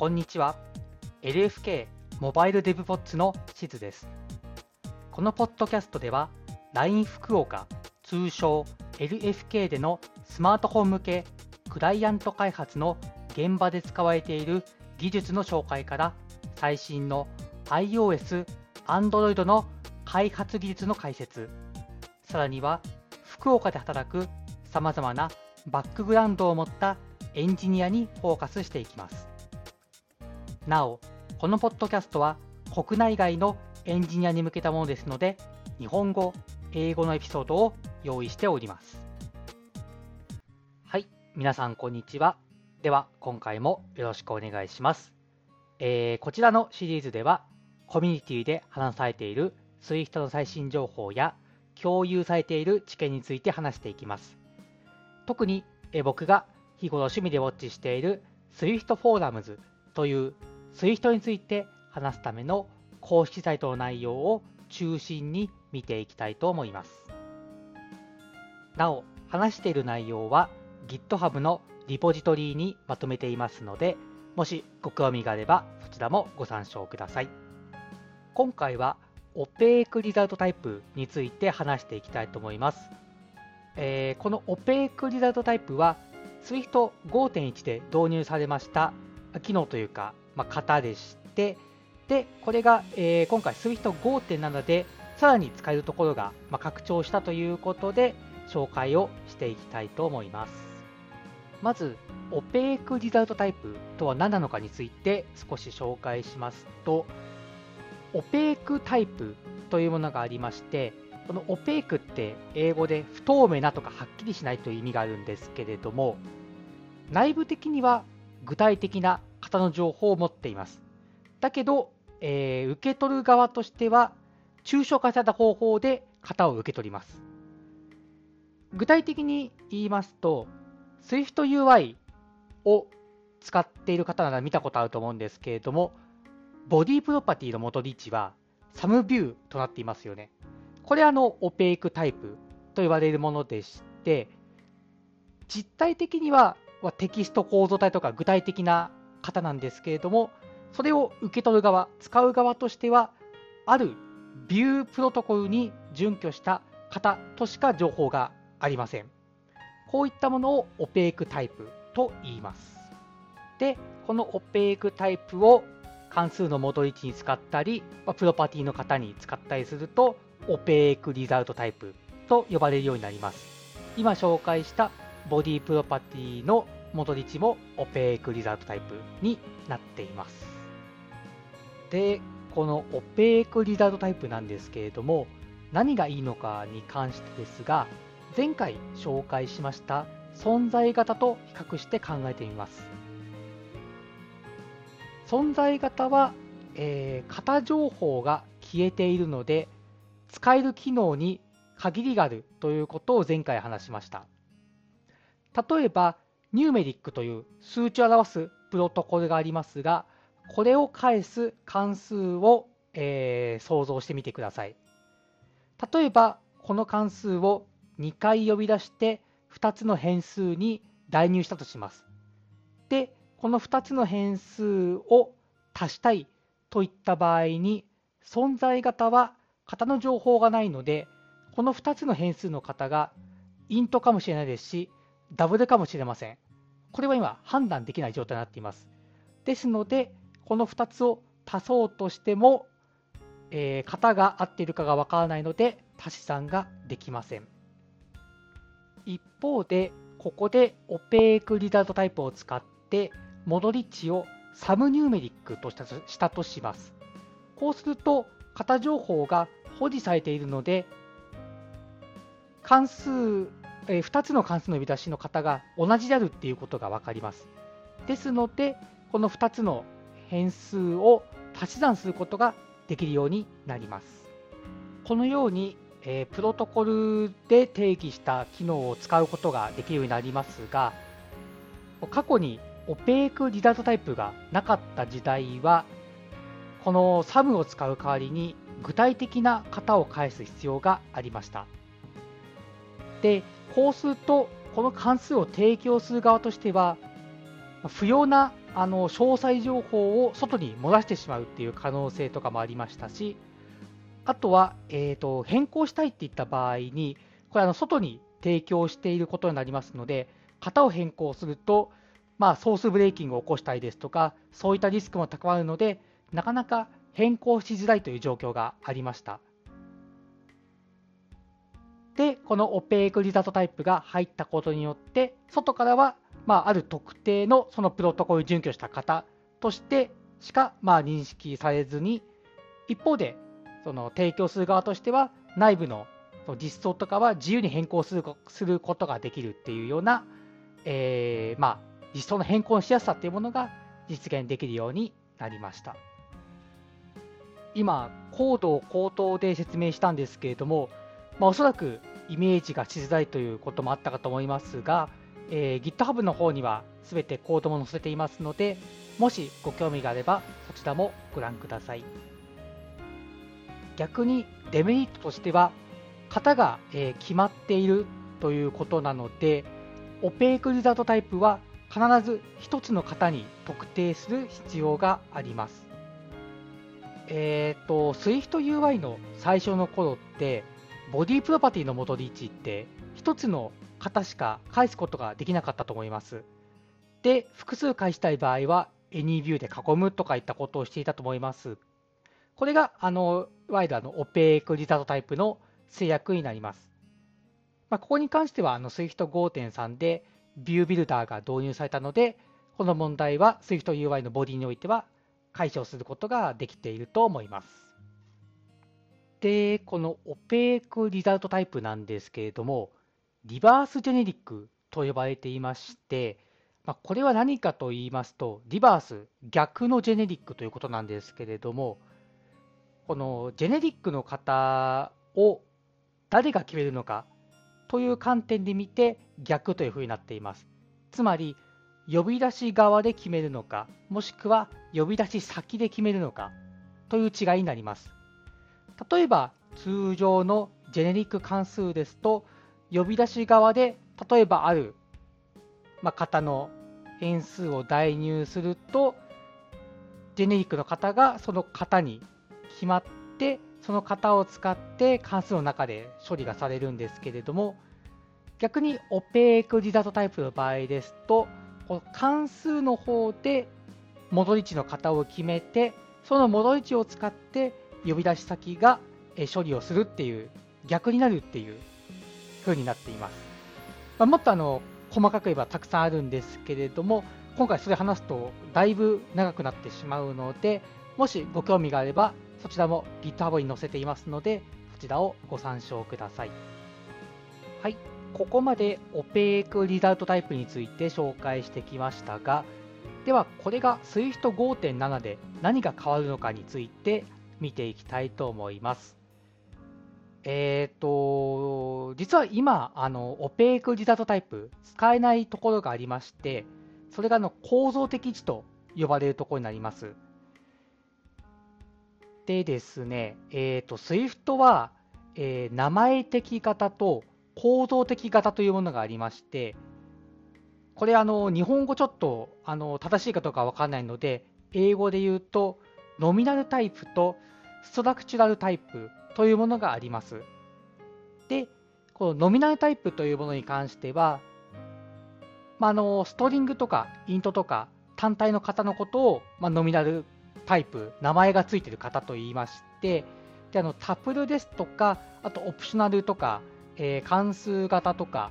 こんにちは。 LFK モバイルデブポッツのしずです。このポッドキャストでは LINE 福岡通称 LFK でのスマートフォン向けクライアント開発の現場で使われている技術の紹介から最新の iOS、Android の開発技術の解説、さらには福岡で働くさまざまなバックグラウンドを持ったエンジニアにフォーカスしていきます。なお、このポッドキャストは国内外のエンジニアに向けたものですので、日本語、英語のエピソードを用意しております。はい、皆さんこんにちは。では、今回もよろしくお願いします。こちらのシリーズでは、コミュニティで話されている Swift の最新情報や共有されている知見について話していきます。特に僕が日頃趣味でウォッチしている Swift フォーラムズという Swift について話すための公式サイトの内容を中心に見ていきたいと思います。なお、話している内容は GitHub のリポジトリにまとめていますので、もしご興味があればそちらもご参照ください。今回はオペークリザルトタイプについて話していきたいと思います。このオペークリザルトタイプは Swift 5.1 で導入されました機能というか、型でして、でこれが、今回 Swift 5.7 でさらに使えるところが、拡張したということで紹介をしていきたいと思います。まずオペークリザルトタイプとは何なのかについて少し紹介しますと、オペークタイプというものがありまして、このオペークって英語で不透明なとかはっきりしないという意味があるんですけれども、内部的には具体的な型の情報を持っています。だけど、受け取る側としては抽象化された方法で型を受け取ります。具体的に言いますと、 SwiftUI を使っている方なら見たことあると思うんですけれども、ボディプロパティの元リーチはサムビューとなっていますよね。これはオペークタイプと言われるものでして、実体的にはテキスト構造体とか具体的な型なんですけれども、それを受け取る側、使う側としてはあるビュープロトコルに準拠した型としか情報がありません。こういったものをオペークタイプと言います。で、このオペークタイプを関数の戻り値に使ったり、プロパティの型に使ったりするとオペークリザルトタイプと呼ばれるようになります。今紹介したボディプロパティの戻り値もオペークリザルトタイプになっています。で、このオペークリザルトタイプなんですけれども、何がいいのかに関してですが、前回紹介しました存在型と比較して考えてみます。存在型は、型情報が消えているので使える機能に限りがあるということを前回話しました。例えばニューメリックという数値を表すプロトコルがありますが、これを返す関数を、想像してみてください。例えばこの関数を2回呼び出して2つの変数に代入したとします。で、この2つの変数を足したいといった場合に、存在型は型の情報がないので、この2つの変数の型がイントかもしれないですし、ダブルかもしれません。これは今判断できない状態になっています。ですので、この2つを足そうとしても、型が合っているかがわからないので、足し算ができません。一方で、ここでオペークリザルトタイプを使って、戻り値をサムニューメリックとしたとします。こうすると型情報が保持されているので、2つの関数の呼び出しの型が同じであるっていうことが分かります。ですので、この2つの変数を足し算することができるようになります。このように、プロトコルで定義した機能を使うことができるようになりますが、過去にオペークリザルトタイプがなかった時代は、このサムを使う代わりに具体的な型を返す必要がありました。で、こうするとこの関数を提供する側としては不要な詳細情報を外に漏らしてしまうっていう可能性とかもありましたし、あとは、変更したいっていった場合に、これ外に提供していることになりますので、型を変更すると、ソースブレーキングを起こしたりですとか、そういったリスクも高まるので、なかなか変更しづらいという状況がありました。で、このオペークリザートタイプが入ったことによって、外からは、ある特定のそのプロトコルを準拠した型としてしか認識されずに、一方で、その提供する側としては、内部の実装とかは自由に変更することができるっていうような、実装の変更のしやすさっていうものが実現できるようになりました。今、コードを口頭で説明したんですけれども、おそらくイメージがしづらいということもあったかと思いますが、GitHub の方にはすべてコードも載せていますので、もしご興味があればそちらもご覧ください。逆にデメリットとしては、型が決まっているということなので、オペークリザートタイプは必ず1つの型に特定する必要があります。SwiftUI の最初の頃って、ボディプロパティの戻り位置って1つの型しか返すことができなかったと思います。で、複数返したい場合は AnyView で囲むとかいったことをしていたと思います。これがいわゆるオペークリザートタイプの制約になります。ここに関してはSwift 5.3 で ViewBuilder が導入されたので、この問題は SwiftUI のボディにおいては解消することができていると思います。で、このオペークリザルトタイプなんですけれども、リバースジェネリックと呼ばれていまして、これは何かと言いますと、リバース、逆のジェネリックということなんですけれども、このジェネリックの型を誰が決めるのかという観点で見て逆というふうになっています。つまり、呼び出し側で決めるのか、もしくは呼び出し先で決めるのかという違いになります。例えば、通常のジェネリック関数ですと、呼び出し側で例えばある型の変数を代入すると、ジェネリックの型がその型に決まって、その型を使って関数の中で処理がされるんですけれども、逆にオペークリザートタイプの場合ですと、関数の方で戻り値の型を決めて、その戻り値を使って呼び出し先が処理をするっていう、逆になるっていう風になっています。もっと細かく言えばたくさんあるんですけれども、今回それ話すとだいぶ長くなってしまうので、もしご興味があればそちらも GitHub に載せていますので、そちらをご参照ください。はい、ここまでオペークリザルトタイプについて紹介してきましたが、ではこれが Swift 5.7 で何が変わるのかについて見ていきたいと思います。実は今、オペークリザルトタイプ使えないところがありまして、それが構造的値と呼ばれるところになります。でですね、Swift は、名前的型と構造的型というものがありまして、これ日本語ちょっと正しいかどうかわからないので、英語で言うとノミナルタイプとストラクチュラルタイプというものがあります。で、このノミナルタイプというものに関しては、ストリングとかイントとか単体の型のことを、ノミナルタイプ、名前がついている型といいまして、でタプルですとか、あとオプショナルとか、関数型とか、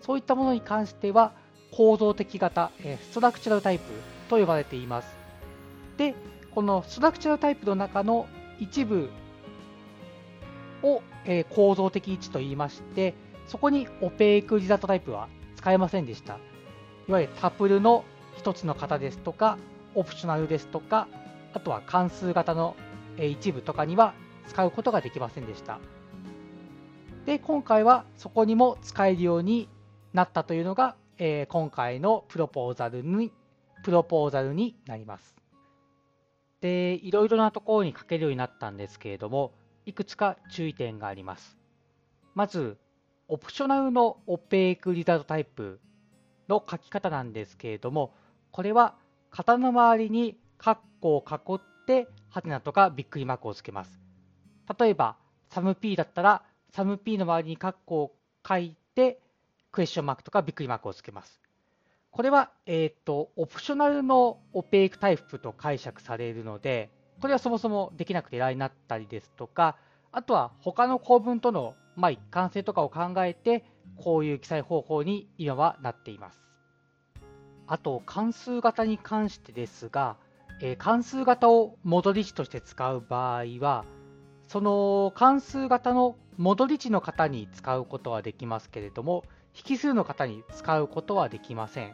そういったものに関しては構造的型、ストラクチュラルタイプと呼ばれています。で、このストラクチュラルタイプの中の一部を、構造的1といいまして、そこにオペークリザートタイプは使えませんでした。いわゆるタプルの一つの型ですとか、オプショナルですとか、あとは関数型の一部とかには使うことができませんでした。で、今回はそこにも使えるようになったというのが、今回のプロポーザルになります。で、いろいろなところに書けるようになったんですけれども、いくつか注意点があります。まず、オプショナルのオペークリザルトタイプの書き方なんですけれども、これは型の周りにカッコを囲ってハテナとかびっくりマークをつけます。例えば SumP だったら SumP の周りにカッコを書いてクエスチョンマークとかびっくりマークをつけます。これは、オプショナルのオペークタイプと解釈されるので、これはそもそもできなくてエラーになったりですとか、あとは他の構文との、一貫性とかを考えて、こういう記載方法に今はなっています。あと、関数型に関してですが、関数型を戻り値として使う場合は、その関数型の戻り値の型に使うことはできますけれども、引数の型に使うことはできません。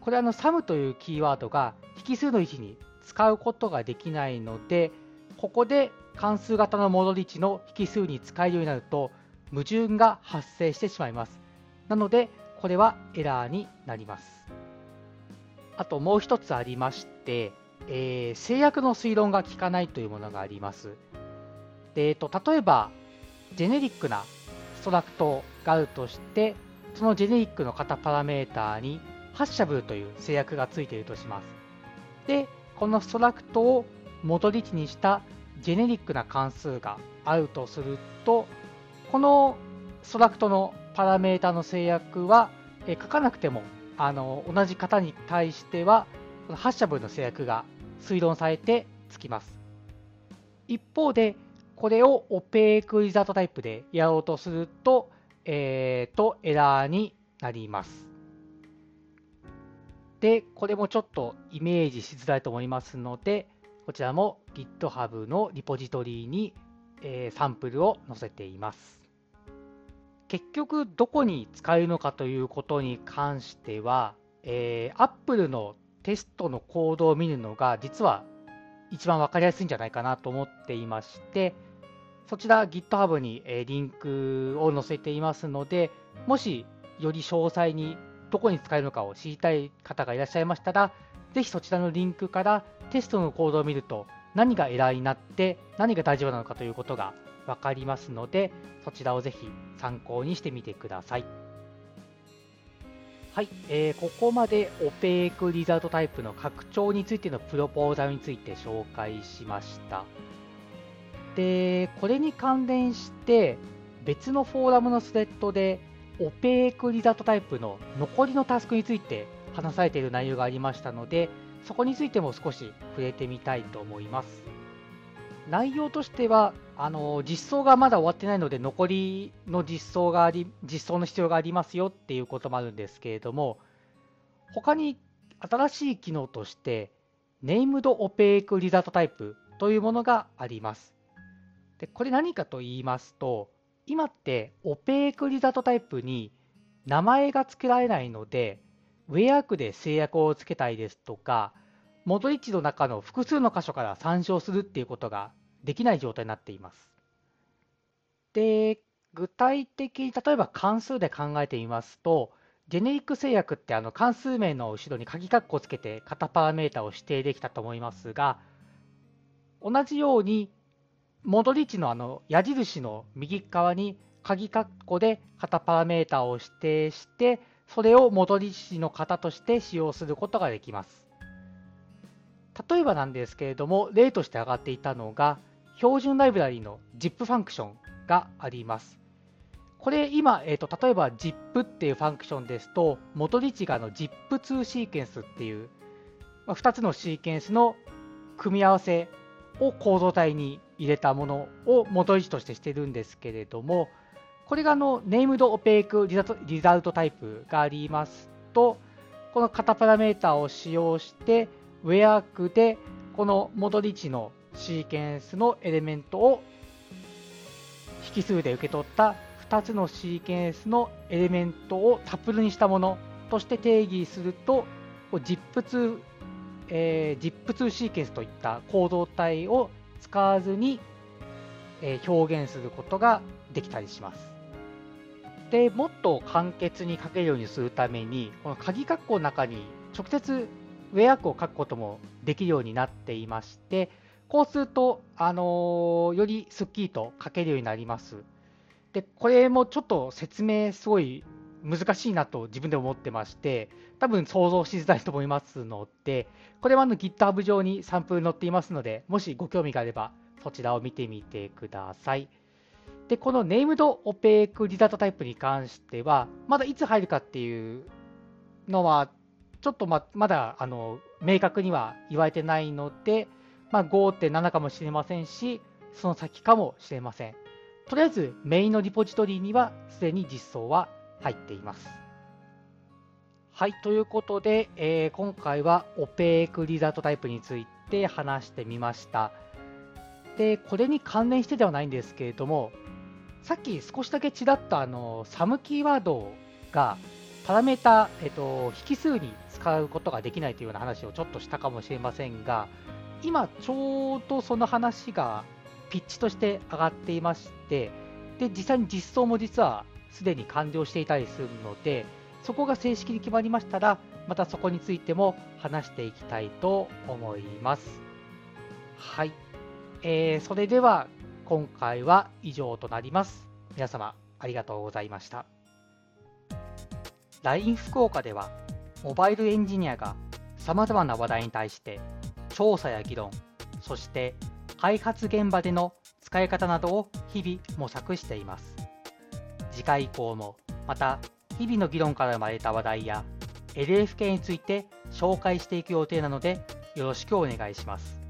これはsum というキーワードが引数の位置に使うことができないので、ここで関数型の戻り値の引数に使えるようになると矛盾が発生してしまいます。なのでこれはエラーになります。あともう一つありまして、制約の推論が効かないというものがあります。例えばジェネリックなストラクトがあるとして、そのジェネリックの型パラメータにハッシャブルという制約がついているとします。で、このストラクトを戻り値にしたジェネリックな関数があるとすると、このストラクトのパラメータの制約は書かなくても同じ型に対してはハッシャブルの制約が推論されてつきます。一方で、これをオペークリザルトタイプでやろうとすると、エラーになります。で、これもちょっとイメージしづらいと思いますので、こちらも GitHub のリポジトリに、サンプルを載せています。結局、どこに使えるのかということに関しては、Apple のテストのコードを見るのが実は一番分かりやすいんじゃないかなと思っていまして、そちら GitHub にリンクを載せていますので、もしより詳細にどこに使えるのかを知りたい方がいらっしゃいましたら、ぜひそちらのリンクからテストのコードを見ると何がエラーになって何が大丈夫なのかということがわかりますので、そちらをぜひ参考にしてみてください。はい、ここまでオペークリザルトタイプの拡張についてのプロポーザルについて紹介しました。で、これに関連して別のフォーラムのスレッドでオペークリザルトタイプの残りのタスクについて話されている内容がありましたので、そこについても少し触れてみたいと思います。内容としては実装がまだ終わってないので残りの実装の必要がありますよっていうこともあるんですけれども、他に新しい機能としてネームドオペークリザルトタイプというものがあります。で、これ何かと言いますと、今ってオペークリザルトタイプに名前が付けられないので、ウェア区で制約をつけたりですとか、戻り値の中の複数の箇所から参照するっていうことができない状態になっています。で、具体的に例えば関数で考えてみますと、ジェネリック制約って関数名の後ろに鍵括弧をつけて型パラメータを指定できたと思いますが、同じように戻り値の矢印の右側に鍵括弧で型パラメータを指定して、それを戻り値の型として使用することができます。例えばなんですけれども、例として挙がっていたのが、標準ライブラリの ZIP ファンクションがあります。これ今、例えば ZIP っていうファンクションですと、戻り値がZIP2 シーケンスっていう、2つのシーケンスの組み合わせを構造体に入れたものを戻り値としてしてるんですけれども、これがネームドオペークリザルトタイプがありますと、この型パラメータを使用してウェア区でこの戻り値のシーケンスのエレメントを引数で受け取った2つのシーケンスのエレメントをタップルにしたものとして定義すると、ZIP2 シーケンスといった構造体を使わずに表現することができたりします。で、もっと簡潔に書けるようにするために、この鍵括弧の中に直接ウェア区を書くこともできるようになっていまして、こうすると、よりすっきりと書けるようになります。で、これもちょっと説明すごい難しいなと自分で思ってまして、多分想像しづらいと思いますので、これはGitHub 上にサンプル載っていますので、もしご興味があればそちらを見てみてください。で、この Named Opaque Result Type に関してはまだいつ入るかっていうのはちょっとまだ明確には言われてないので、5.7 かもしれませんし、その先かもしれません。とりあえずメインのリポジトリにはすでに実装は入っています。はい、ということで、今回はオペークリザルトタイプについて話してみました。で、これに関連してではないんですけれども、さっき少しだけちらっとサムキーワードがパラメータ、引数に使うことができないというような話をちょっとしたかもしれませんが、今ちょうどその話がピッチとして上がっていまして、で、実際に実装も実はすでに完了していたりするので、そこが正式に決まりましたら、またそこについても話していきたいと思います。はい、それでは今回は以上となります。皆様ありがとうございました。 LINE 福岡ではモバイルエンジニアがさまざまな話題に対して調査や議論、そして開発現場での使い方などを日々模索しています。次回以降もまた日々の議論から生まれた話題や LFK について紹介していく予定なので、よろしくお願いします。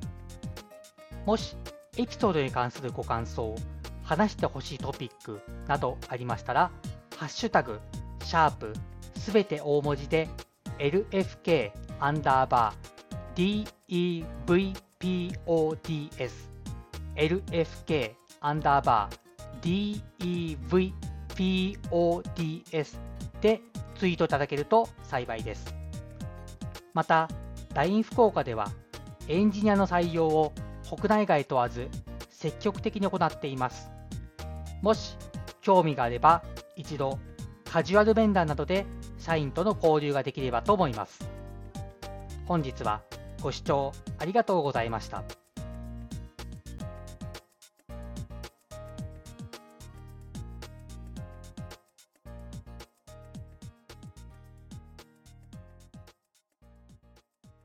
もしエピソードに関するご感想、話してほしいトピックなどありましたら、ハッシュタグ# すべて大文字で LFK_DEVPODS でツイートいただけると幸いです。また LINE 福岡ではエンジニアの採用を国内外問わず積極的に行っています。もし興味があれば、一度カジュアルベンダーなどで社員との交流ができればと思います。本日はご視聴ありがとうございました。